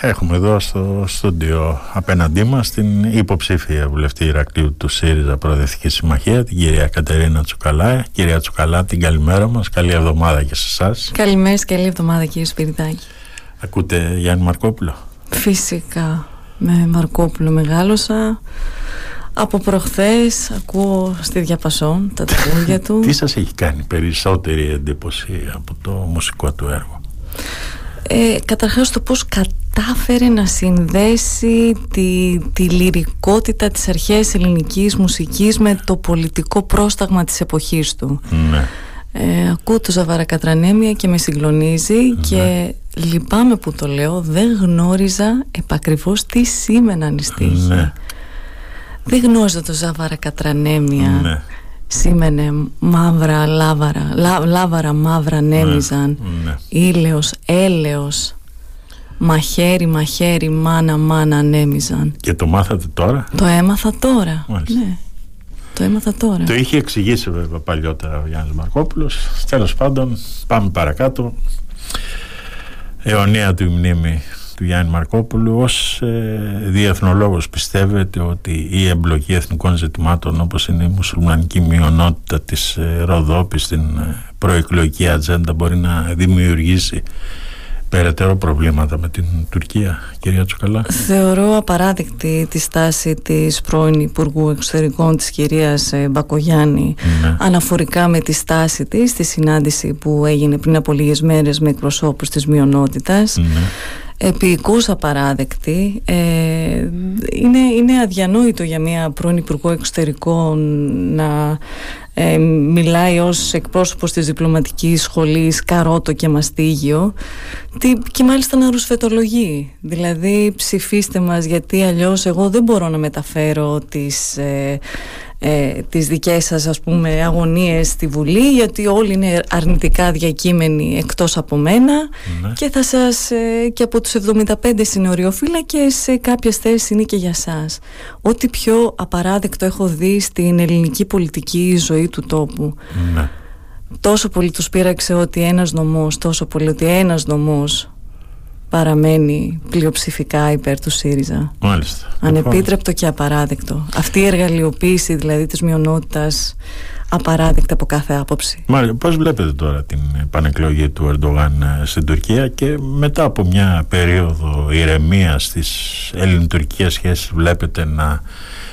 Έχουμε εδώ στο στούντιο απέναντί μας την υποψήφια βουλευτή Ηρακλείου του ΣΥΡΙΖΑ Προοδευτική Συμμαχία, την κυρία Κατερίνα Τσουκαλά. Κυρία Τσουκαλά, την καλημέρα μας, καλή εβδομάδα και σε εσάς. Καλημέρα, καλή εβδομάδα κύριε Σπυριτάκη. Ακούτε Γιάννη Μαρκόπουλο? Φυσικά, με Μαρκόπουλο μεγάλωσα. Από προχθές ακούω στη διαπασόν τα τραγούδια του. Τι σας έχει κάνει περισσότερη εντύπωση από το μουσικό του έργο? Καταρχάς το πώς κατάφερε να συνδέσει τη λυρικότητα, τις αρχαίες ελληνικής μουσικής με το πολιτικό πρόσταγμα της εποχής του. Ναι. Ακούω το Ζαβαρακατρανέμια και με συγκλονίζει, ναι. Και λυπάμαι που το λέω, δεν γνώριζα επακριβώς τι σήμαιναν οι στίχοι, ναι. Δεν γνώριζα το Ζαβαρακατρανέμια, ναι. Σήμαινε μαύρα, λάβαρα, λάβαρα μαύρα νέμιζαν, ναι. Ήλαιος, έλαιος, μαχαίρι, μαχαίρι, μάνα, μάνα νέμιζαν. Και το μάθατε τώρα? Το έμαθα τώρα, ναι. Το έμαθα τώρα. Το είχε εξηγήσει βέβαια παλιότερα ο Γιάννης Μαρκόπουλος. Τέλος πάντων, πάμε παρακάτω. Αιωνία του η μνήμη του Γιάννη Μαρκόπουλου. Ως διεθνολόγος πιστεύετε ότι η εμπλοκή εθνικών ζητημάτων όπως είναι η μουσουλμανική μειονότητα της Ροδόπης στην προεκλογική ατζέντα μπορεί να δημιουργήσει περαιτέρω προβλήματα με την Τουρκία, κυρία Τσουκαλά? Θεωρώ απαράδεκτη τη στάση της πρώην Υπουργού Εξωτερικών της κυρίας Μπακογιάννη, ναι. Αναφορικά με τη στάση της στη συνάντηση που έγινε πριν από λίγες μέρες με εκπροσώπους της μειονότητας, ναι. Επικώς απαράδεκτη. Είναι αδιανόητο για μια πρώην Υπουργό Εξωτερικών να μιλάει ως εκπρόσωπος της διπλωματικής σχολής καρότο και μαστίγιο και μάλιστα να ρουσφετολογεί. Δηλαδή ψηφίστε μας, γιατί αλλιώς εγώ δεν μπορώ να μεταφέρω τις δικές σας ας πούμε αγωνίες στη Βουλή, γιατί όλοι είναι αρνητικά διακείμενοι εκτός από μένα, ναι. Και θα σας και από τους 75 συνοριοφύλακες κάποιες θέσεις είναι και για σας. Ό,τι πιο απαράδεκτο έχω δει στην ελληνική πολιτική ζωή του τόπου, ναι. Τόσο πολύ τους πείραξε ότι ένας νομός, τόσο πολύ ότι ένας νομός παραμένει πλειοψηφικά υπέρ του ΣΥΡΙΖΑ. Μάλιστα. Ανεπίτρεπτο και απαράδεκτο. Αυτή η εργαλειοποίηση δηλαδή της μειονότητας, απαράδεκτα από κάθε άποψη. Μάλιστα. Πώς βλέπετε τώρα την επανεκλογή του Ερντογάν στην Τουρκία και μετά από μια περίοδο ηρεμίας της ελληνοτουρκίας σχέσης, βλέπετε να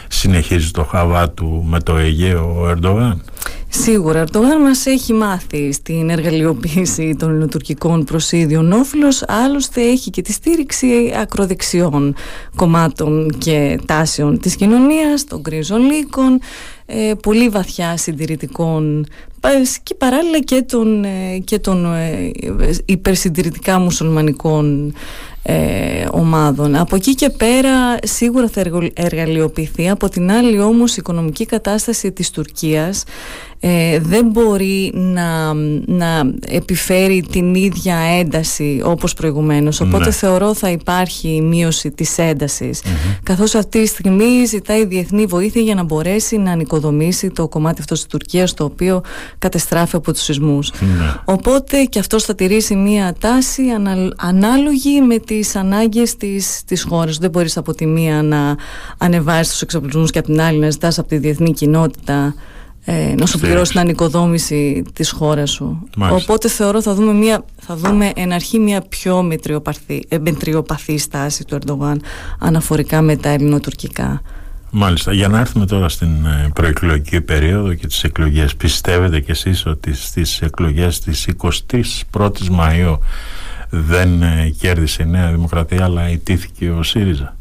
συνεχίζει το χαβά του με το Αιγαίο ο Ερντογάν? Σίγουρα, ο Ερντογάν μας έχει μάθει στην εργαλειοποίηση των ελληνοτουρκικών προσίδιων. Όφιλος, άλλωστε έχει και τη στήριξη ακροδεξιών κομμάτων και τάσεων της κοινωνίας, των γκρίζων λύκων, πολύ βαθιά συντηρητικών και παράλληλα και των υπερσυντηρητικά μουσουλμανικών ομάδων. Από εκεί και πέρα σίγουρα θα εργαλειοποιηθεί. Από την άλλη όμως η οικονομική κατάσταση της Τουρκίας δεν μπορεί να επιφέρει την ίδια ένταση όπως προηγουμένως, οπότε, ναι. Θεωρώ θα υπάρχει μείωση της έντασης, mm-hmm. Καθώς αυτή τη στιγμή ζητάει διεθνή βοήθεια για να μπορέσει να ανοικοδομήσει το κομμάτι αυτό της Τουρκίας, το οποίο κατεστράφει από τους σεισμούς, ναι. Οπότε και αυτός θα τηρήσει μία τάση ανάλογη με τις ανάγκες της χώρας. Δεν μπορείς από τη μία να ανεβάσεις τους εξοπλισμούς και από την άλλη να ζητάς από τη διεθνή κοινότητα να σου πληρώσει την ανοικοδόμηση της χώρας σου. Μάλιστα. Οπότε θεωρώ θα δούμε εν αρχή μια πιο μετριοπαθή στάση του Ερντογάν αναφορικά με τα ελληνοτουρκικά. Μάλιστα. Για να έρθουμε τώρα στην προεκλογική περίοδο και τις εκλογές, πιστεύετε κι εσείς ότι στις εκλογές της 21ης Μαΐου δεν κέρδισε η Νέα Δημοκρατία αλλά ηττήθηκε ο ΣΥΡΙΖΑ?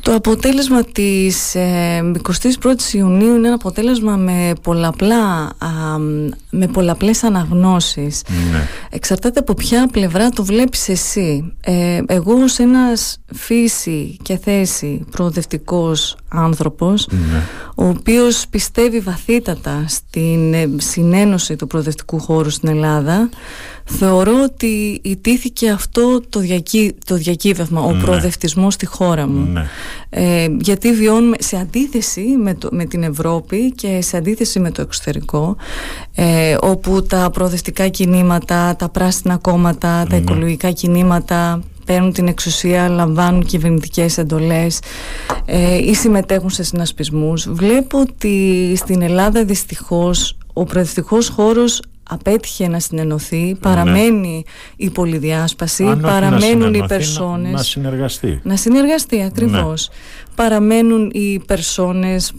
Το αποτέλεσμα της 21ης Ιουνίου είναι ένα αποτέλεσμα με πολλαπλές αναγνώσεις, ναι. Εξαρτάται από ποια πλευρά το βλέπεις εσύ. Εγώ ως ένας φύση και θέση προοδευτικός άνθρωπος, ναι. Ο οποίος πιστεύει βαθύτατα στην συνένωση του προοδευτικού χώρου στην Ελλάδα, θεωρώ ότι ηττήθηκε αυτό το διακύβευμα, ναι. Ο προοδευτισμός στη χώρα μου, ναι. Γιατί βιώνουμε, σε αντίθεση με την Ευρώπη και σε αντίθεση με το εξωτερικό, όπου τα προοδευτικά κινήματα, τα πράσινα κόμματα, τα, ναι. Οικολογικά κινήματα, παίρνουν την εξουσία, λαμβάνουν κυβερνητικές εντολές ή συμμετέχουν σε συνασπισμούς. Βλέπω ότι στην Ελλάδα δυστυχώς ο προοδευτικός χώρος απέτυχε να συνενωθεί, παραμένει η πολυδιάσπαση, παραμένουν οι περσόνες. Να συνεργαστεί. Να συνεργαστεί, ακριβώς. Ναι. Παραμένουν οι περσόνες,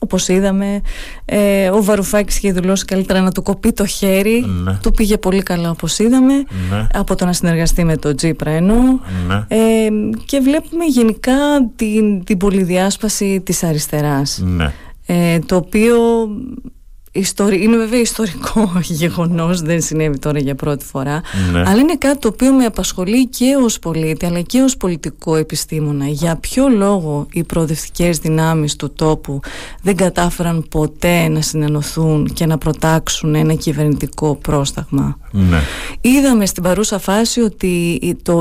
όπως είδαμε. Ο Βαρουφάκης είχε δηλώσει καλύτερα να του κοπεί το χέρι. Ναι. Του πήγε πολύ καλά, όπως είδαμε, από το να συνεργαστεί με τον Τσίπρα εννοώ. Ναι. Και βλέπουμε γενικά την πολυδιάσπαση της αριστεράς. Ναι. Το οποίο... είναι βέβαια ιστορικό γεγονός, δεν συνέβη τώρα για πρώτη φορά, αλλά είναι κάτι το οποίο με απασχολεί και ως πολίτη αλλά και ως πολιτικό επιστήμονα. Για ποιο λόγο οι προοδευτικές δυνάμεις του τόπου δεν κατάφεραν ποτέ να συνενωθούν και να προτάξουν ένα κυβερνητικό πρόσταγμα? Είδαμε στην παρούσα φάση ότι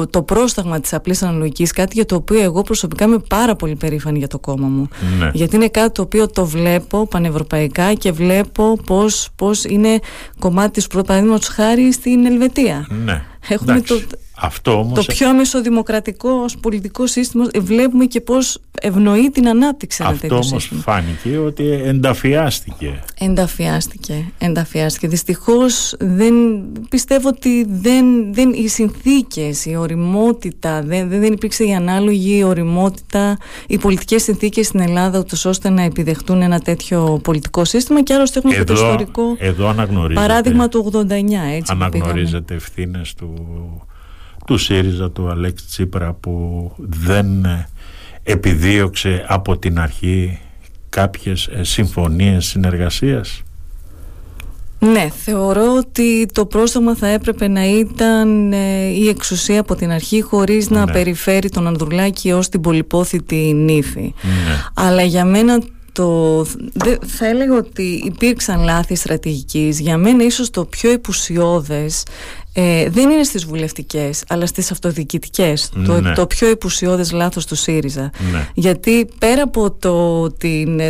το πρόσταγμα της απλής αναλογικής, κάτι για το οποίο εγώ προσωπικά είμαι πάρα πολύ περήφανη για το κόμμα μου, γιατί είναι κάτι το οποίο το βλέπω πανευρωπαϊκά και βλέπω πώς είναι κομμάτι της παραδείγματος χάρη στην Ελβετία. Ναι. Έχουμε το πιο μεσοδημοκρατικό πολιτικό σύστημα. Βλέπουμε και πώς ευνοεί την ανάπτυξη. Αυτό όμως φάνηκε ότι ενταφιάστηκε. Ενταφιάστηκε. Δυστυχώς πιστεύω ότι οι συνθήκες, η οριμότητα, δεν υπήρξε η ανάλογη οριμότητα, οι πολιτικές συνθήκες στην Ελλάδα, ώστε να επιδεχτούν ένα τέτοιο πολιτικό σύστημα. Και άλλωστε έχουμε το ιστορικό παράδειγμα του 89. Έτσι αναγνωρίζεται ευθύνες του ΣΥΡΙΖΑ, του Αλέξη Τσίπρα, που δεν επιδίωξε από την αρχή κάποιες συμφωνίες συνεργασίας. Ναι, θεωρώ ότι το πρόσταγμα θα έπρεπε να ήταν η εξουσία από την αρχή, χωρίς να περιφέρει τον Ανδρουλάκη ως την πολυπόθητη νύφη. Αλλά για μένα θα έλεγα ότι υπήρξαν λάθη στρατηγικής. Για μένα ίσως το πιο επουσιώδες δεν είναι στις βουλευτικές αλλά στις αυτοδιοικητικές. Το πιο επουσιώδες λάθος του ΣΥΡΙΖΑ. Γιατί πέρα από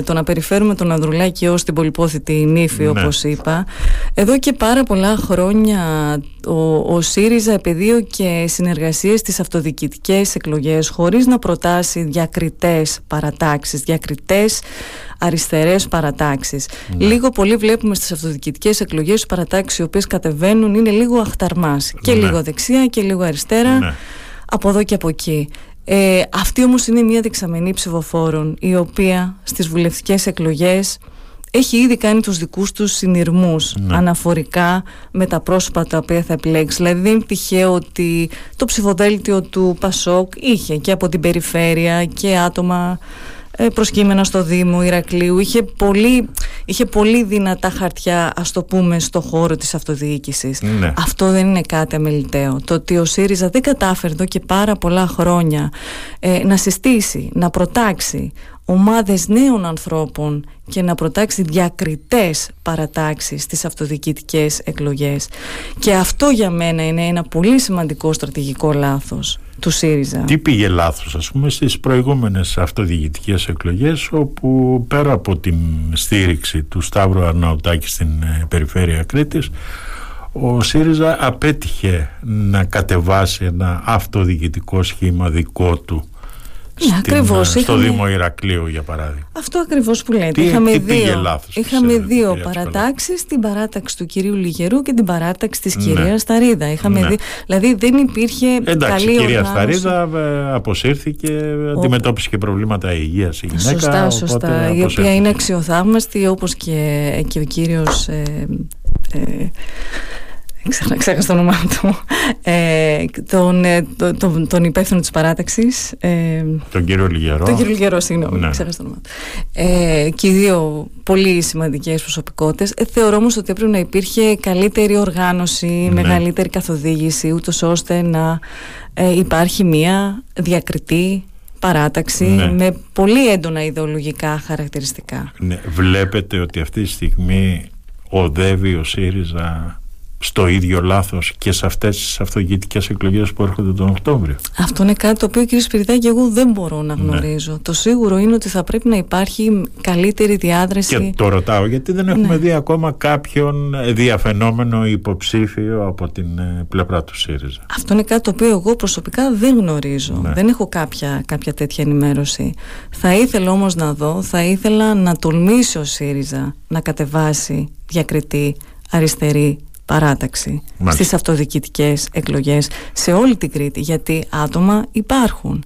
το να περιφέρουμε τον Ανδρουλάκη ως την πολυπόθητη νύφη, όπως είπα, εδώ και πάρα πολλά χρόνια ο ΣΥΡΙΖΑ επεδίωκε συνεργασίες στις αυτοδιοικητικές εκλογές χωρίς να προτάσει διακριτές παρατάξεις, διακριτές αριστερές παρατάξεις. Λίγο πολύ βλέπουμε στις αυτοδιοικητικές εκλογές τις παρατάξεις οι οποίες κατεβαίνουν, είναι λίγο αχταρμάς, και λίγο δεξιά και λίγο αριστερά, από εδώ και από εκεί. Αυτή όμως είναι μια δεξαμενή ψηφοφόρων η οποία στις βουλευτικές εκλογές έχει ήδη κάνει τους δικούς τους συνειρμούς αναφορικά με τα πρόσωπα τα οποία θα επιλέξει. Δηλαδή δεν είναι τυχαίο ότι το ψηφοδέλτιο του ΠΑΣΟΚ είχε και από την περιφέρεια και άτομα προσκύμενα στο Δήμο Ηρακλείου, είχε πολύ δυνατά χαρτιά, ας το πούμε, στο χώρο της αυτοδιοίκησης. Αυτό δεν είναι κάτι αμεληταίο. Το ότι ο ΣΥΡΙΖΑ δεν κατάφερε εδώ και πάρα πολλά χρόνια να συστήσει, να προτάξει ομάδες νέων ανθρώπων και να προτάξει διακριτές παρατάξεις στις αυτοδιοικητικές εκλογές. Και αυτό για μένα είναι ένα πολύ σημαντικό στρατηγικό λάθος του ΣΥΡΙΖΑ. Τι πήγε λάθος, ας πούμε, στις προηγούμενες αυτοδιοικητικές εκλογές, όπου πέρα από την στήριξη του Σταύρου Αρναουτάκη στην περιφέρεια Κρήτης, ο ΣΥΡΙΖΑ απέτυχε να κατεβάσει ένα αυτοδιοικητικό σχήμα δικό του. Ακριβώς, στο Δήμο Ηρακλείου, για παράδειγμα. Αυτό ακριβώς που λέτε. Είχαμε δύο παρατάξεις, την παράταξη του κυρίου Λιγερού και την παράταξη της κυρίας Σταρίδα. Δηλαδή δεν υπήρχε καλή οργάνωση. Η κυρία Σταρίδα αποσύρθηκε, αντιμετώπισε και προβλήματα υγείας η γυναίκα. Σωστά. Η οποία είναι αξιοθαύμαστη, όπως και ο κύριος... ξέχασα το όνομά του, τον υπεύθυνο της παράταξης, τον κύριο Λιγερό. Τον κύριο Λιγερό, συγγνώμη, ξέχασα το όνομά του. Και οι δύο πολύ σημαντικές προσωπικότητες. Θεωρώ όμως ότι έπρεπε να υπήρχε καλύτερη οργάνωση, μεγαλύτερη καθοδήγηση, ούτως ώστε να υπάρχει μία διακριτή παράταξη με πολύ έντονα ιδεολογικά χαρακτηριστικά. Βλέπετε ότι αυτή τη στιγμή οδεύει ο ΣΥΡΙΖΑ στο ίδιο λάθος και σε αυτές τις αυτοδιοικητικές εκλογές που έρχονται τον Οκτώβριο. Αυτό είναι κάτι το οποίο, κύριε Σπυριδάκη, εγώ δεν μπορώ να γνωρίζω. Ναι. Το σίγουρο είναι ότι θα πρέπει να υπάρχει καλύτερη διάδραση. Και το ρωτάω γιατί δεν έχουμε δει ακόμα κάποιον διαφαινόμενο υποψήφιο από την πλευρά του ΣΥΡΙΖΑ. Αυτό είναι κάτι το οποίο εγώ προσωπικά δεν γνωρίζω. Ναι. Δεν έχω κάποια τέτοια ενημέρωση. Θα ήθελα όμως να δω, θα ήθελα να τολμήσει ο ΣΥΡΙΖΑ να κατεβάσει διακριτή αριστερή παράταξη στις αυτοδιοικητικές εκλογές σε όλη την Κρήτη, γιατί άτομα υπάρχουν.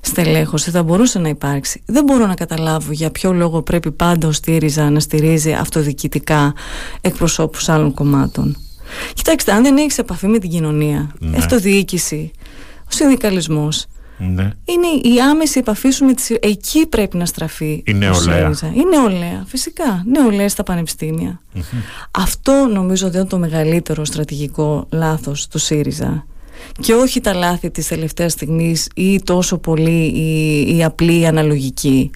Στελέχωση θα μπορούσε να υπάρξει. Δεν μπορώ να καταλάβω για ποιο λόγο πρέπει πάντα ο ΣΥΡΙΖΑ να στηρίζει αυτοδιοικητικά εκπροσώπους άλλων κομμάτων. Κοιτάξτε, αν δεν έχεις επαφή με την κοινωνία, αυτοδιοίκηση, ο συνδικαλισμός, είναι η άμεση επαφή σου με τις... Εκεί πρέπει να στραφεί η νεολαία. Η νεολαία, φυσικά. Νεολαία στα πανεπιστήμια. Αυτό νομίζω ότι είναι το μεγαλύτερο στρατηγικό λάθος του ΣΥΡΙΖΑ. Και όχι τα λάθη της τελευταίας στιγμής ή τόσο πολύ η απλή αναλογική.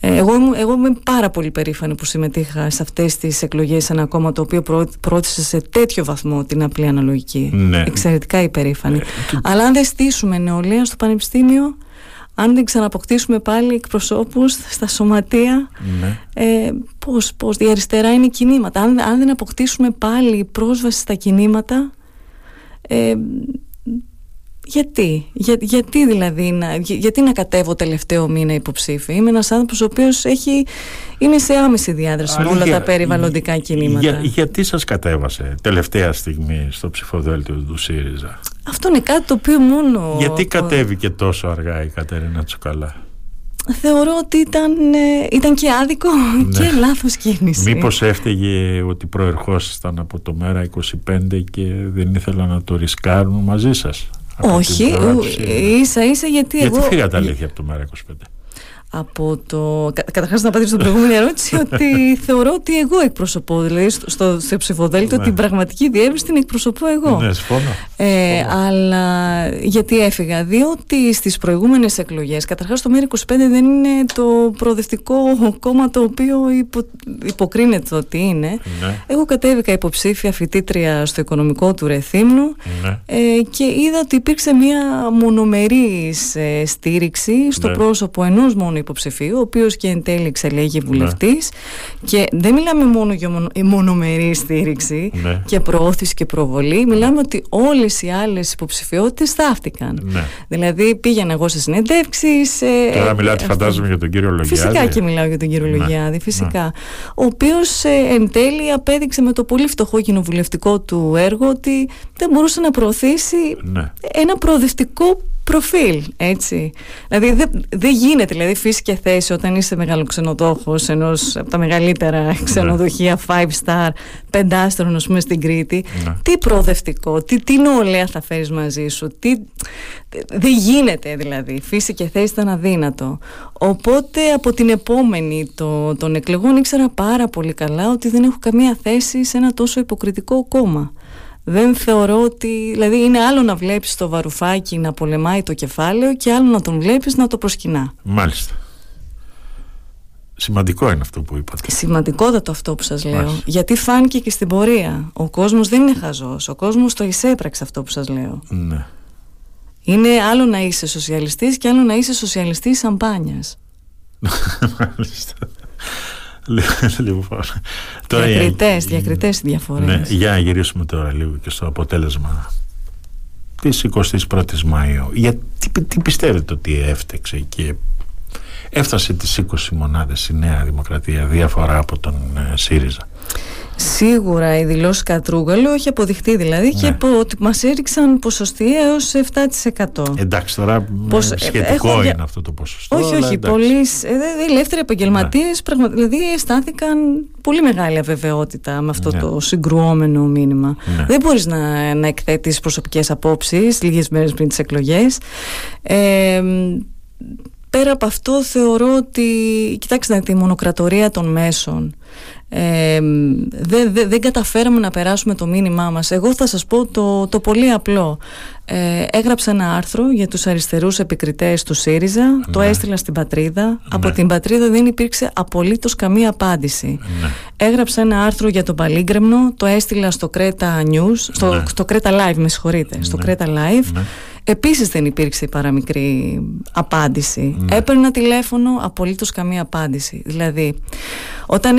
Εγώ είμαι πάρα πολύ περήφανη που συμμετείχα σε αυτές τις εκλογές σε ένα κόμμα το οποίο πρόθεσε σε τέτοιο βαθμό την απλή αναλογική. Ναι. Εξαιρετικά υπερήφανη. Αλλά αν δεν στήσουμε νεολαία στο πανεπιστήμιο, αν δεν ξαναποκτήσουμε πάλι εκπροσώπους στα σωματεία, πώς, η αριστερά είναι κινήματα. Αν δεν αποκτήσουμε πάλι πρόσβαση στα κινήματα, γιατί δηλαδή γιατί να κατέβω τελευταίο μήνα υποψήφιο? Είμαι ένας άνθρωπος ο οποίος είναι σε άμεση διάδραση με όλα τα περιβαλλοντικά κινήματα. Γιατί σας κατέβασε τελευταία στιγμή στο ψηφοδέλτιο του ΣΥΡΙΖΑ? Αυτό είναι κάτι το οποίο μόνο... Γιατί κατέβηκε τόσο αργά η Κατερίνα Τσουκαλά? Θεωρώ ότι ήταν και άδικο και λάθος κίνηση. Μήπως έφταιγε ότι προερχόσασταν από το ΜΕΡΑ 25 και δεν ήθελα να το ρισκάρουν μαζί σας? Όχι, ίσα-ίσα γιατί εγώ... Γιατί φύγατε αλήθεια από το ΜΕΡΑ 25? Καταρχάς να απαντήσω στην προηγούμενη ερώτηση ότι θεωρώ ότι εγώ εκπροσωπώ, δηλαδή στο ψηφοδέλτιο την πραγματική διεύρυνση την εκπροσωπώ εγώ. Ναι, συμφωνώ. Αλλά γιατί έφυγα? Διότι στις προηγούμενες εκλογές, καταρχάς το ΜΕΡΑ 25 δεν είναι το προοδευτικό κόμμα το οποίο υποκρίνεται ότι είναι. Ναι. Εγώ κατέβηκα υποψήφια φοιτήτρια στο οικονομικό του Ρεθύμνου και είδα ότι υπήρξε μια μονομερής στήριξη στο πρόσωπο ενός μόνο υποψηφίου, ο οποίος και εν τέλει εξελέγει βουλευτής. Και δεν μιλάμε μόνο για μονομερή στήριξη και προώθηση και προβολή. Μιλάμε ότι όλες οι άλλες υποψηφιότητες θαύτηκαν. Δηλαδή πήγαινα εγώ σε συνεντεύξεις. Τώρα μιλάτε φαντάζομαι για τον κύριο Λογιάδη. Φυσικά και μιλάω για τον κύριο Λογιάδη, φυσικά. Ο οποίος εν τέλει απέδειξε με το πολύ φτωχό κοινοβουλευτικό του έργο ότι δεν μπορούσε να προωθήσει ένα προοδευτικό προφίλ, έτσι. Δηλαδή δεν γίνεται, δηλαδή φύση και θέση όταν είσαι μεγαλοξενοδόχος ενός από τα μεγαλύτερα ξενοδοχεία 5 star, 5 άστρων ας πούμε στην Κρήτη. Τι προοδευτικό, τι νεολαία θα φέρεις μαζί σου? Δεν γίνεται δηλαδή, φύση και θέση ήταν αδύνατο. Οπότε από την επόμενη των εκλεγών ήξερα πάρα πολύ καλά ότι δεν έχω καμία θέση σε ένα τόσο υποκριτικό κόμμα. Δεν θεωρώ ότι... Δηλαδή είναι άλλο να βλέπεις το Βαρουφάκη να πολεμάει το κεφάλαιο και άλλο να τον βλέπεις να το προσκυνά. Μάλιστα. Σημαντικό είναι αυτό που είπατε. Σημαντικότατο αυτό που σας λέω. Μάλιστα. Γιατί φάνηκε και στην πορεία. Ο κόσμος δεν είναι χαζός. Ο κόσμος το εισέπραξε αυτό που σας λέω. Ναι. Είναι άλλο να είσαι σοσιαλιστής και άλλο να είσαι σοσιαλιστής σαμπάνιας. Μάλιστα. Λοιπόν, διακριτές διαφορές. Ναι, για να γυρίσουμε τώρα λίγο και στο αποτέλεσμα της 21ης Μαΐου. Τι πιστεύετε ότι έφταξε και έφτασε τις 20 μονάδες η Νέα Δημοκρατία διαφορά από τον ΣΥΡΙΖΑ? Σίγουρα οι δηλώσεις Κατρούγκαλου έχει αποδειχτεί δηλαδή και ότι μας έριξαν ποσοστιαία έως 7%. Εντάξει, τώρα σχετικό είναι αυτό το ποσοστό. Όχι, πολλοί ελεύθεροι επαγγελματίες δηλαδή αισθάνθηκαν πολύ μεγάλη αβεβαιότητα με αυτό το συγκρουόμενο μήνυμα. Δεν μπορείς να εκθέτεις προσωπικές απόψεις λίγες μέρες πριν τις εκλογές. Πέρα από αυτό θεωρώ ότι, κοιτάξτε, τη μονοκρατορία των μέσων, δεν καταφέραμε να περάσουμε το μήνυμά μας. Εγώ θα σας πω το πολύ απλό. Έγραψα ένα άρθρο για τους αριστερούς επικριτές του ΣΥΡΙΖΑ, ναι. Το έστειλα στην Πατρίδα, ναι. Από την Πατρίδα δεν υπήρξε απολύτως καμία απάντηση, ναι. Έγραψα ένα άρθρο για τον Παλίγκρεμνο, το έστειλα στο Κρέτα News, στο Κρέτα Live, με συγχωρείτε, ναι. Στο Κρέτα Live, ναι. Επίσης δεν υπήρξε παραμικρή απάντηση, ναι. Έπαιρνα τηλέφωνο, απολύτως καμία απάντηση. Δηλαδή όταν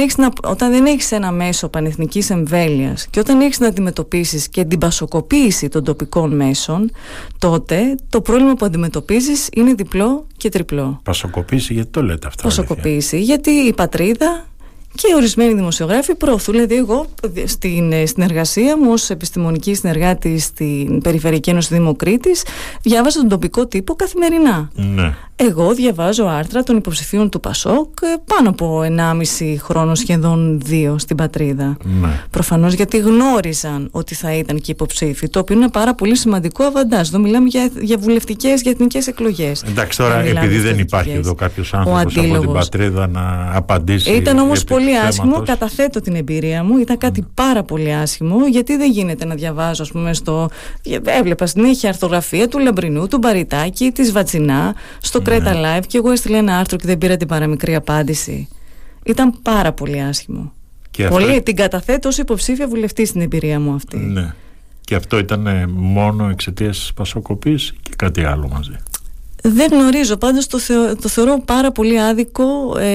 δεν έχεις ένα μέσο πανεθνικής εμβέλειας και όταν έχεις να αντιμετωπίσεις και την πασοκοποίηση των τοπικών μέσων, τότε το πρόβλημα που αντιμετωπίζεις είναι διπλό και τριπλό. Πασοκοποίηση, γιατί το λέτε αυτά? Πασοκοποίηση, αλήθεια. Γιατί η Πατρίδα και ορισμένοι δημοσιογράφοι προωθούν, δηλαδή εγώ στην εργασία μου ως επιστημονική συνεργάτη στην Περιφερειακή Ένωση Δημοκρίτης διάβασα τον τοπικό τύπο καθημερινά. Ναι. Εγώ διαβάζω άρθρα των υποψηφίων του ΠΑΣΟΚ πάνω από 1,5 χρόνο, σχεδόν 2, στην Πατρίδα. Ναι. Προφανώς γιατί γνώριζαν ότι θα ήταν και υποψήφοι, το οποίο είναι πάρα πολύ σημαντικό αβαντάζ. Εδώ μιλάμε για βουλευτικές, για εθνικές εκλογές. Εντάξει, τώρα επειδή δεν υπάρχει εδώ κάποιος άνθρωπος από την Πατρίδα να απαντήσει. Ήταν όμως πολύ άσχημο, καταθέτω την εμπειρία μου. Ήταν κάτι πάρα πολύ άσχημο, γιατί δεν γίνεται να διαβάζω, ας πούμε, έβλεπα συνέχεια αρθογραφία του Λαμπρινού, του Μπαριτάκη, της Βατσινά, στο Κρέτα Live, και εγώ έστειλα ένα άρθρο και δεν πήρα την παραμικρή απάντηση. Ήταν πάρα πολύ άσχημο. Την καταθέτω ως υποψήφια βουλευτή στην εμπειρία μου αυτή. Ναι. Και αυτό ήταν μόνο εξαιτίας της πασοκοπής και κάτι άλλο μαζί? Δεν γνωρίζω, πάντως το θεωρώ πάρα πολύ άδικο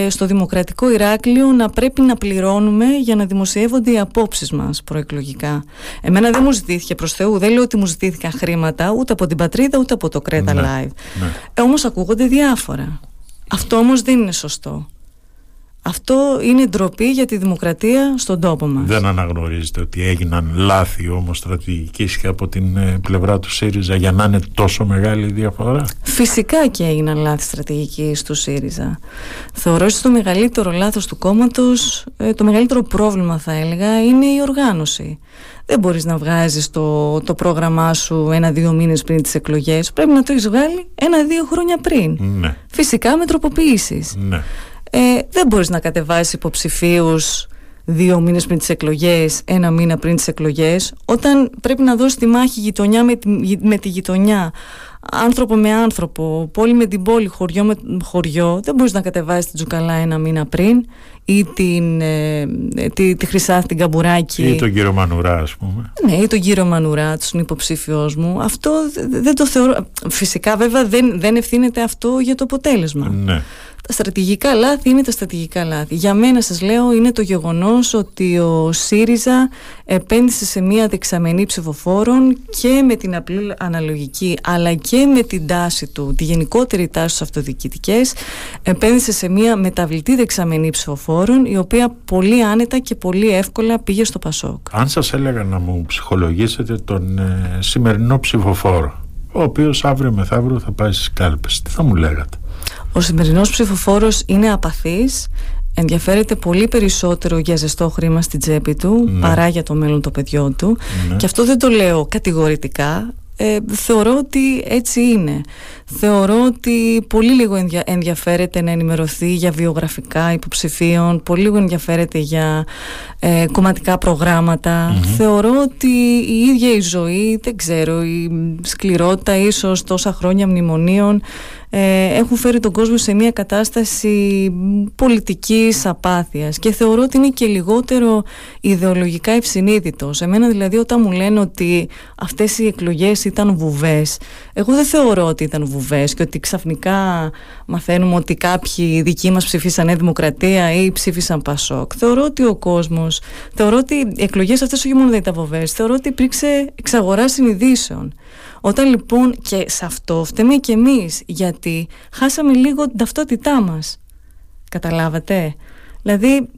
στο δημοκρατικό Ηράκλειο να πρέπει να πληρώνουμε για να δημοσιεύονται οι απόψεις μας προεκλογικά. Εμένα δεν μου ζητήθηκε, προς Θεού, δεν λέω ότι μου ζητήθηκαν χρήματα ούτε από την Πατρίδα ούτε από το Κρέτα, ναι, Live. Ναι. Όμως ακούγονται διάφορα. Αυτό όμως δεν είναι σωστό. Αυτό είναι ντροπή για τη δημοκρατία στον τόπο μας. Δεν αναγνωρίζετε ότι έγιναν λάθη όμως στρατηγικής και από την πλευρά του ΣΥΡΙΖΑ για να είναι τόσο μεγάλη διαφορά? Φυσικά και έγιναν λάθη στρατηγικής του ΣΥΡΙΖΑ. Θεωρώ ότι το μεγαλύτερο λάθος του κόμματος, το μεγαλύτερο πρόβλημα θα έλεγα, είναι η οργάνωση. Δεν μπορείς να βγάζεις το πρόγραμμά σου 1-2 μήνες πριν τις εκλογές. Πρέπει να το έχεις βγάλει 1-2 χρόνια πριν. Ναι. Φυσικά με τροποποιήσεις. Ναι. Δεν μπορείς να κατεβάσεις υποψηφίους 2 μήνες πριν τις εκλογές, 1 μήνα πριν τις εκλογές, όταν πρέπει να δώσεις τη μάχη γειτονιά με τη γειτονιά, άνθρωπο με άνθρωπο, πόλη με την πόλη, χωριό με χωριό. Δεν μπορείς να κατεβάσεις την Τσουκαλά 1 μήνα πριν, ή τη Χρυσάθη την Καμπουράκη, ή τον κύριο Μανουρά, ας πούμε. Ναι, ή τον κύριο Μανουρά, τον υποψήφιό μου. Αυτό δεν το θεωρώ. Φυσικά βέβαια δεν ευθύνεται αυτό για το αποτέλεσμα. Ναι. Τα στρατηγικά λάθη είναι τα στρατηγικά λάθη. Για μένα, σας λέω, είναι το γεγονός ότι ο ΣΥΡΙΖΑ επένδυσε σε μια δεξαμενή ψηφοφόρων και με την απλή αναλογική, αλλά και με την τάση του, τη γενικότερη τάση στους αυτοδιοικητικές, επένδυσε σε μια μεταβλητή δεξαμενή ψηφοφόρων, η οποία πολύ άνετα και πολύ εύκολα πήγε στο ΠΑΣΟΚ. Αν σας έλεγα να μου ψυχολογήσετε τον σημερινό ψηφοφόρο, ο οποίος αύριο μεθαύριο θα πάει στις κάλπες, τι θα μου λέγατε? Ο σημερινός ψηφοφόρος είναι απαθής, ενδιαφέρεται πολύ περισσότερο για ζεστό χρήμα στην τσέπη του, ναι, παρά για το μέλλον των παιδιών του, ναι. Και αυτό δεν το λέω κατηγορητικά, θεωρώ ότι έτσι είναι. Θεωρώ ότι πολύ λίγο ενδιαφέρεται να ενημερωθεί για βιογραφικά υποψηφίων, πολύ λίγο ενδιαφέρεται για κομματικά προγράμματα. Mm-hmm. Θεωρώ ότι η ίδια η ζωή, δεν ξέρω, η σκληρότητα ίσως, τόσα χρόνια μνημονίων, έχουν φέρει τον κόσμο σε μια κατάσταση πολιτικής απάθειας, και θεωρώ ότι είναι και λιγότερο ιδεολογικά ευσυνείδητος. Εμένα δηλαδή, όταν μου λένε ότι αυτές οι εκλογές ήταν βουβές, εγώ δεν θεωρώ ότι ήταν βουβές και ότι ξαφνικά μαθαίνουμε ότι κάποιοι δικοί μας ψηφίσαν Νέα Δημοκρατία ή ψήφισαν ΠΑΣΟΚ. Θεωρώ ότι ο κόσμος, θεωρώ ότι οι εκλογές αυτές όχι μόνο δεν ήταν βουβές, θεωρώ ότι υπήρξε εξαγορά συνειδήσεων. Όταν λοιπόν, και σε αυτό φταίμε και εμείς, γιατί χάσαμε λίγο την ταυτότητά μας. Καταλάβατε? Δηλαδή,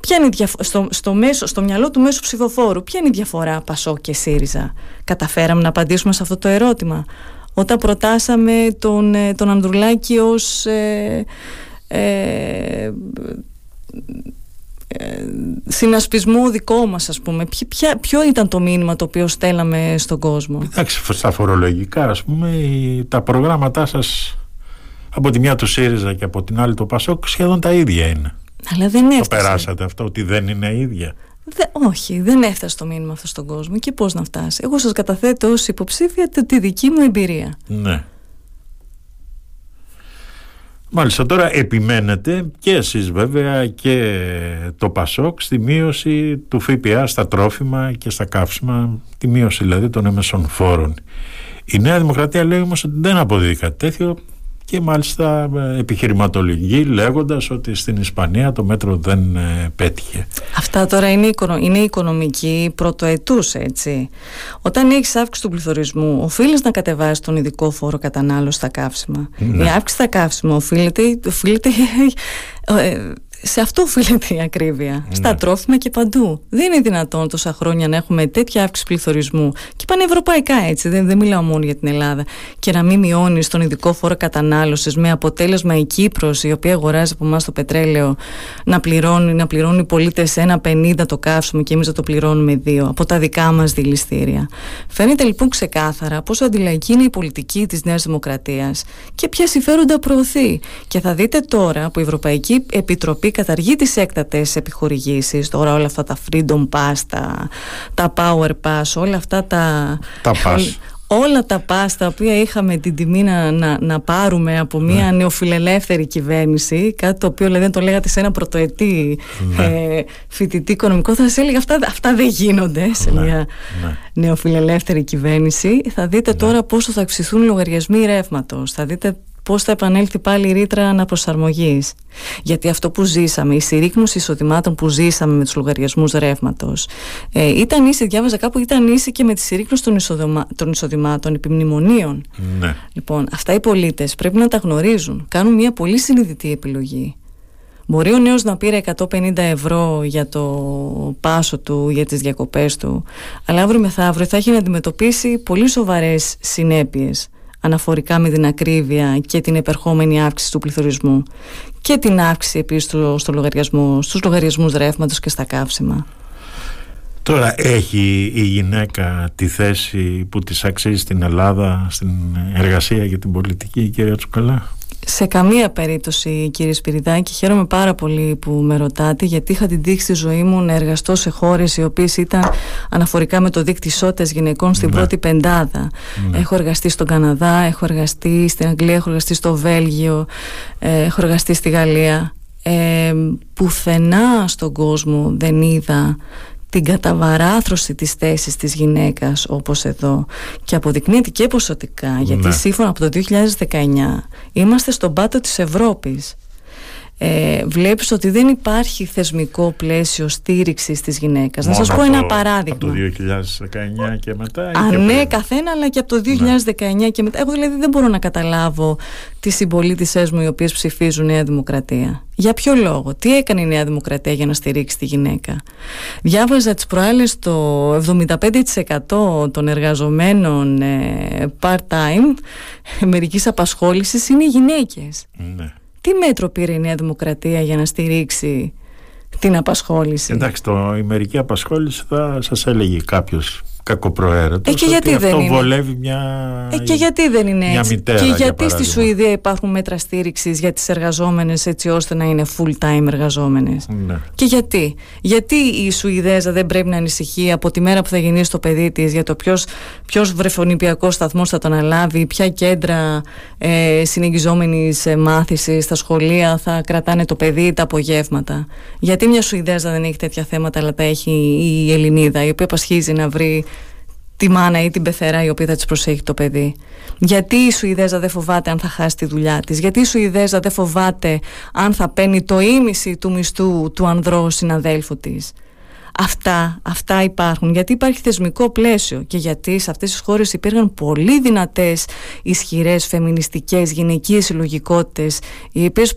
ποια είναι η στο μυαλό του μέσου ψηφοφόρου, ποια είναι η διαφορά ΠΑΣΟΚ και ΣΥΡΙΖΑ? Καταφέραμε να απαντήσουμε σε αυτό το ερώτημα? Όταν προτάσαμε τον Ανδρουλάκη ως συνασπισμό δικό μας, ας πούμε, ποιο ήταν το μήνυμα το οποίο στέλναμε στον κόσμο? Εντάξει, στα φορολογικά, ας πούμε, τα προγράμματά σας, από τη μια το ΣΥΡΙΖΑ και από την άλλη το ΠΑΣΟΚ, σχεδόν τα ίδια είναι. Αλλά δεν έφτασε. Το περάσατε αυτό, ότι δεν είναι ίδια? Όχι, δεν έφτασε το μήνυμα αυτό στον κόσμο. Και πώς να φτάσει? Εγώ σας καταθέτω ως υποψήφια τη δική μου εμπειρία. Ναι. Μάλιστα, τώρα επιμένετε και εσείς βέβαια και το ΠΑΣΟΚ στη μείωση του ΦΠΑ στα τρόφιμα και στα καύσιμα, τη μείωση δηλαδή των έμεσων φόρων. Η Νέα Δημοκρατία λέει όμως ότι δεν αποδίδει κάτι τέτοιο και μάλιστα επιχειρηματολογεί λέγοντας ότι στην Ισπανία το μέτρο δεν πέτυχε. Αυτά τώρα είναι οικονομική πρωτοετούς, έτσι. Όταν έχεις αύξηση του πληθωρισμού, οφείλεις να κατεβάσεις τον ειδικό φόρο κατανάλωση στα καύσιμα. Ναι. Η αύξηση στα καύσιμα οφείλεται σε αυτό οφείλεται η ακρίβεια. Ναι. Στα τρόφιμα και παντού. Δεν είναι δυνατόν τόσα χρόνια να έχουμε τέτοια αύξηση πληθωρισμού. Και πανευρωπαϊκά έτσι, δεν μιλάω μόνο για την Ελλάδα. Και να μην μειώνει τον ειδικό φόρο κατανάλωσης, με αποτέλεσμα η Κύπρος, η οποία αγοράζει από εμάς το πετρέλαιο, να πληρώνει οι πολίτες 1,50 το καύσιμο και εμείς να το πληρώνουμε 2 από τα δικά μας δηληστήρια. Φαίνεται λοιπόν ξεκάθαρα πόσο αντιλαϊκή είναι η πολιτική της Νέας Δημοκρατίας και ποια συμφέροντα προωθεί. Και θα δείτε τώρα που η Ευρωπαϊκή Επιτροπή καταργεί τις έκτατες επιχορηγήσεις. Τώρα όλα αυτά τα freedom pass, τα power pass, όλα αυτά όλα τα pass τα οποία είχαμε την τιμή να πάρουμε από μια νεοφιλελεύθερη κυβέρνηση, κάτι το οποίο δηλαδή, δεν το λέγατε σε ένα πρωτοετή φοιτητή οικονομικό, θα σας έλεγα αυτά δεν γίνονται σε μια νεοφιλελεύθερη κυβέρνηση. Θα δείτε τώρα πόσο θα αυξηθούν οι λογαριασμοί ρεύματος, θα δείτε πώς θα επανέλθει πάλι η ρήτρα αναπροσαρμογής. Γιατί αυτό που ζήσαμε, η συρρίκνωση εισοδημάτων που ζήσαμε με τους λογαριασμούς ρεύματος, ήταν ίση, διάβαζα κάπου, ήταν ίση και με τη συρρίκνωση των εισοδημάτων επιμνημονίων. Ναι. Λοιπόν, αυτά οι πολίτες πρέπει να τα γνωρίζουν. Κάνουν μια πολύ συνειδητή επιλογή. Μπορεί ο νέος να πήρε 150 ευρώ για το πάσο του, για τις διακοπές του, αλλά αύριο μεθαύριο θα έχει να αντιμετωπίσει πολύ σοβαρές συνέπειες αναφορικά με την ακρίβεια και την επερχόμενη αύξηση του πληθωρισμού και την αύξηση επίσης στους λογαριασμούς ρεύματος και στα καύσιμα. Τώρα έχει η γυναίκα τη θέση που της αξίζει στην Ελλάδα, στην εργασία και την πολιτική, κυρία Τσουκαλά? Σε καμία περίπτωση, κύριε Σπυριδάκη, χαίρομαι πάρα πολύ που με ρωτάτε, γιατί είχα την τύχη στη ζωή μου να εργαστώ σε χώρες οι οποίες ήταν αναφορικά με το δίκτυο ισότητας γυναικών στην πρώτη πεντάδα. Ναι. Έχω εργαστεί στον Καναδά, έχω εργαστεί στην Αγγλία, έχω εργαστεί στο Βέλγιο, έχω εργαστεί στη Γαλλία. Πουθενά στον κόσμο δεν είδα την καταβαράθρωση της θέσης της γυναίκας όπως εδώ, και αποδεικνύεται και ποσοτικά, γιατί σύμφωνα από το 2019 είμαστε στον πάτο της Ευρώπης. Βλέπεις ότι δεν υπάρχει θεσμικό πλαίσιο στήριξης της γυναίκας. Μόνο να σας πω ένα παράδειγμα. Από το 2019 και μετά? Καθένα, αλλά και από το 2019 και μετά. Εγώ δηλαδή δεν μπορώ να καταλάβω τις συμπολίτησές μου οι οποίες ψηφίζουν Νέα Δημοκρατία. Για ποιο λόγο? Τι έκανε η Νέα Δημοκρατία για να στηρίξει τη γυναίκα? Διάβαζα τις προάλλες το 75% των εργαζομένων part-time μερικής απασχόλησης είναι οι γυναίκες. Ναι. Τι μέτρο πήρε η Νέα Δημοκρατία για να στηρίξει την απασχόληση? Εντάξει, η μερική απασχόληση θα σας έλεγε κάποιος κακοπροαίρετος ότι αυτό είναι. Βολεύει μια και γιατί δεν είναι έτσι? Μητέρα, και γιατί στη Σουηδία υπάρχουν μέτρα στήριξης για τις εργαζόμενες έτσι ώστε να είναι full time εργαζόμενες? Ναι. Και γιατί η Σουηδέζα δεν πρέπει να ανησυχεί από τη μέρα που θα γεννήσει το παιδί της για το ποιος βρεφονηπιακός σταθμός θα τον αλάβει, ποια κέντρα συνεγγιζόμενης μάθησης στα σχολεία θα κρατάνε το παιδί τα απογεύματα? Γιατί μια Σουηδέζα δεν έχει τέτοια θέματα, αλλά τα έχει η Ελληνίδα, η οποία πασχίζει να βρει τη μάνα ή την πεθερά η οποία θα της προσέχει το παιδί? Γιατί η Σουηδέζα δεν φοβάται αν θα χάσει τη δουλειά της? Γιατί η Σουηδέζα δεν φοβάται αν θα παίρνει το ίμιση του μισθού του ανδρό συναδέλφου της? Αυτά υπάρχουν, γιατί υπάρχει θεσμικό πλαίσιο και γιατί σε αυτές τις χώρες υπήρχαν πολύ δυνατές, ισχυρές, φεμινιστικές, γυναικείες συλλογικότητες, οι οποίες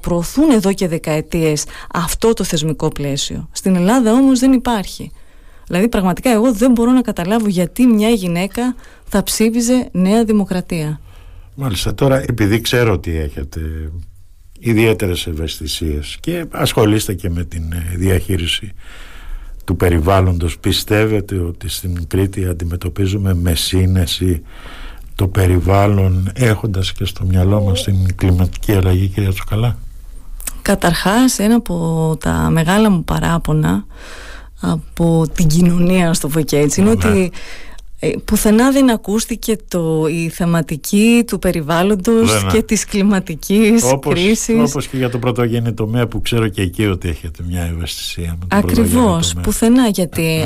προωθούν εδώ και δεκαετίες αυτό το θεσμικό πλαίσιο. Στην Ελλάδα όμως δεν υπάρχει. Δηλαδή πραγματικά εγώ δεν μπορώ να καταλάβω γιατί μια γυναίκα θα ψήφιζε Νέα Δημοκρατία. Μάλιστα, τώρα επειδή ξέρω ότι έχετε ιδιαίτερες ευαισθησίες και ασχολείστε και με την διαχείριση του περιβάλλοντος, πιστεύετε ότι στην Κρήτη αντιμετωπίζουμε με σύνεση το περιβάλλον έχοντας και στο μυαλό μας την κλιματική αλλαγή, κυρία Τσουκαλά? Καταρχάς, ένα από τα μεγάλα μου παράπονα από την κοινωνία, στο πω και έτσι, είναι ότι πουθενά δεν ακούστηκε η θεματική του περιβάλλοντος και της κλιματικής κρίσης. Όπως και για το πρωτογενή τομέα, που ξέρω και εκεί ότι έχετε μια ευαισθησία. Ακριβώς, πουθενά, γιατί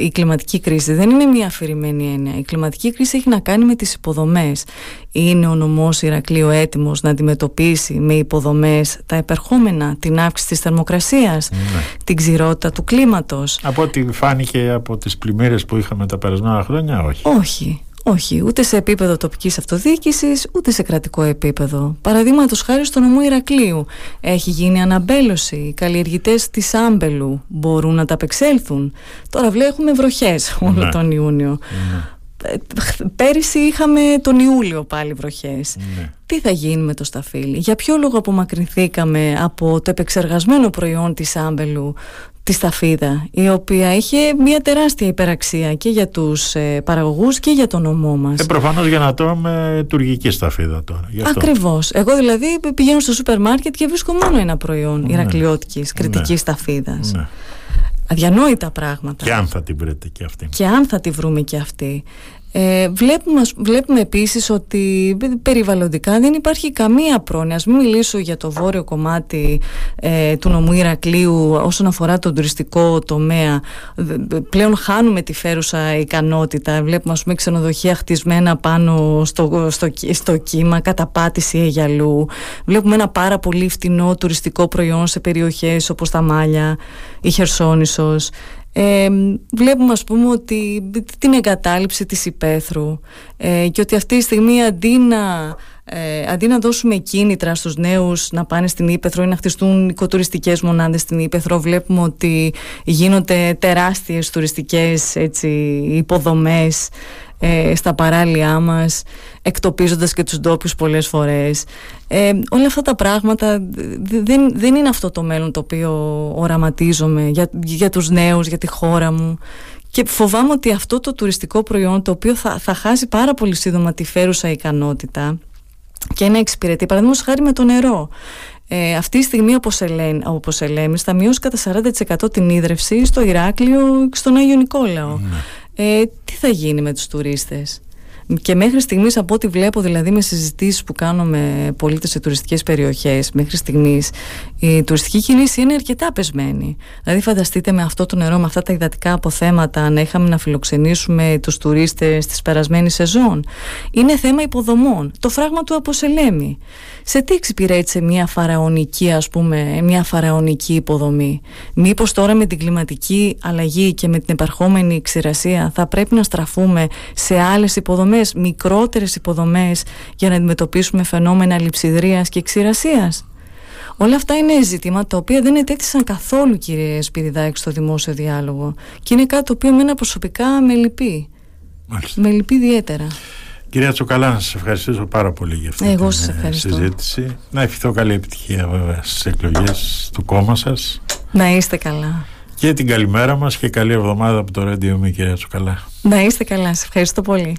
η κλιματική κρίση δεν είναι μια αφηρημένη έννοια. Η κλιματική κρίση έχει να κάνει με τις υποδομές. Είναι ο νομός Ηρακλείου έτοιμος να αντιμετωπίσει με υποδομές τα επερχόμενα, την αύξηση της θερμοκρασίας, την ξηρότητα του κλίματος? Από ό,τι φάνηκε από τις πλημμύρες που είχαμε τα περασμένα χρόνια, όχι. Ούτε σε επίπεδο τοπικής αυτοδιοίκησης, ούτε σε κρατικό επίπεδο. Παραδείγματος χάρη στο νομό Ηρακλείου έχει γίνει αναμπέλωση. Οι καλλιεργητές της Άμπελου μπορούν να τα απεξέλθουν. Τώρα βλέπουμε βροχές όλο τον Ιούνιο. Πέρυσι είχαμε τον Ιούλιο πάλι βροχές. Τι θα γίνει με το σταφύλι? Για ποιο λόγο απομακρυνθήκαμε από το επεξεργασμένο προϊόν της Άμπελου, τη σταφίδα, η οποία είχε μια τεράστια υπεραξία και για τους παραγωγούς και για τον νομό μας. Προφανώς για να τρώμε τουρκική σταφίδα τώρα. Ακριβώς. Εγώ δηλαδή πηγαίνω στο σούπερ μάρκετ και βρίσκω μόνο ένα προϊόν ηρακλειώτικης κρητικής σταφίδας. Αδιανόητα πράγματα. Και αν θα την βρείτε και αυτή. Και αν θα τη βρούμε και αυτή. Βλέπουμε επίσης ότι περιβαλλοντικά δεν υπάρχει καμία πρόνοια. Ας μην μιλήσω για το βόρειο κομμάτι του νομού Ηρακλείου όσον αφορά τον τουριστικό τομέα. Πλέον χάνουμε τη φέρουσα ικανότητα. Βλέπουμε, ας πούμε, ξενοδοχεία χτισμένα πάνω στο κύμα, καταπάτηση αιγιαλού. Βλέπουμε ένα πάρα πολύ φτηνό τουριστικό προϊόν σε περιοχές όπως τα Μάλια, η Χερσόνησος. Βλέπουμε, ας πούμε, ότι την εγκατάλειψη της υπαίθρου και ότι αυτή τη στιγμή αντί να δώσουμε κίνητρα στους νέους να πάνε στην Ήπεθρο ή να χτιστούν οικοτουριστικές μονάδες στην Ήπεθρο, βλέπουμε ότι γίνονται τεράστιες τουριστικές υποδομές στα παράλια μας, εκτοπίζοντας και τους ντόπιους πολλές φορές. Όλα αυτά τα πράγματα δεν είναι αυτό το μέλλον το οποίο οραματίζομαι για τους νέους, για τη χώρα μου. Και φοβάμαι ότι αυτό το τουριστικό προϊόν, το οποίο θα χάσει πάρα πολύ σύντομα τη φέρουσα ικανότητα και να εξυπηρετεί, παραδείγματος χάρη με το νερό. Αυτή τη στιγμή, όπως ελέγχει, θα μειώσει κατά 40% την ίδρυυση στο Ηράκλειο και στον Άγιο Νικόλαο. Τι θα γίνει με τους τουρίστες? Και μέχρι στιγμής, από ό,τι βλέπω, δηλαδή με συζητήσεις που κάνω με πολίτες σε τουριστικές περιοχές, μέχρι στιγμής η τουριστική κίνηση είναι αρκετά πεσμένη. Δηλαδή, φανταστείτε με αυτό το νερό, με αυτά τα υδατικά αποθέματα, να είχαμε να φιλοξενήσουμε τους τουρίστες της περασμένης σεζόν. Είναι θέμα υποδομών. Το φράγμα του Αποσελέμη. Σε τι εξυπηρέτησε μια φαραωνική, μια φαραωνική υποδομή? Μήπως τώρα με την κλιματική αλλαγή και με την επερχόμενη ξηρασία θα πρέπει να στραφούμε σε άλλες υποδομές, μικρότερες υποδομές, για να αντιμετωπίσουμε φαινόμενα λειψιδρίας και ξηρασίας? Όλα αυτά είναι ζητήματα τα οποία δεν ετέθησαν καθόλου, κύριε Σπυριδάκη, στο δημόσιο διάλογο. Και είναι κάτι το οποίο εμένα προσωπικά με λυπεί. Μάλιστα. Με λυπεί ιδιαίτερα. Κυρία Τσουκαλά, να σας ευχαριστήσω πάρα πολύ για αυτή την συζήτηση. Να ευχηθώ καλή επιτυχία, βέβαια, στις εκλογές του κόμμα σας. Να είστε καλά. Και την καλημέρα μας και καλή εβδομάδα από το RadioMe, κυρία Τσουκαλά. Να είστε καλά, σας ευχαριστώ πολύ.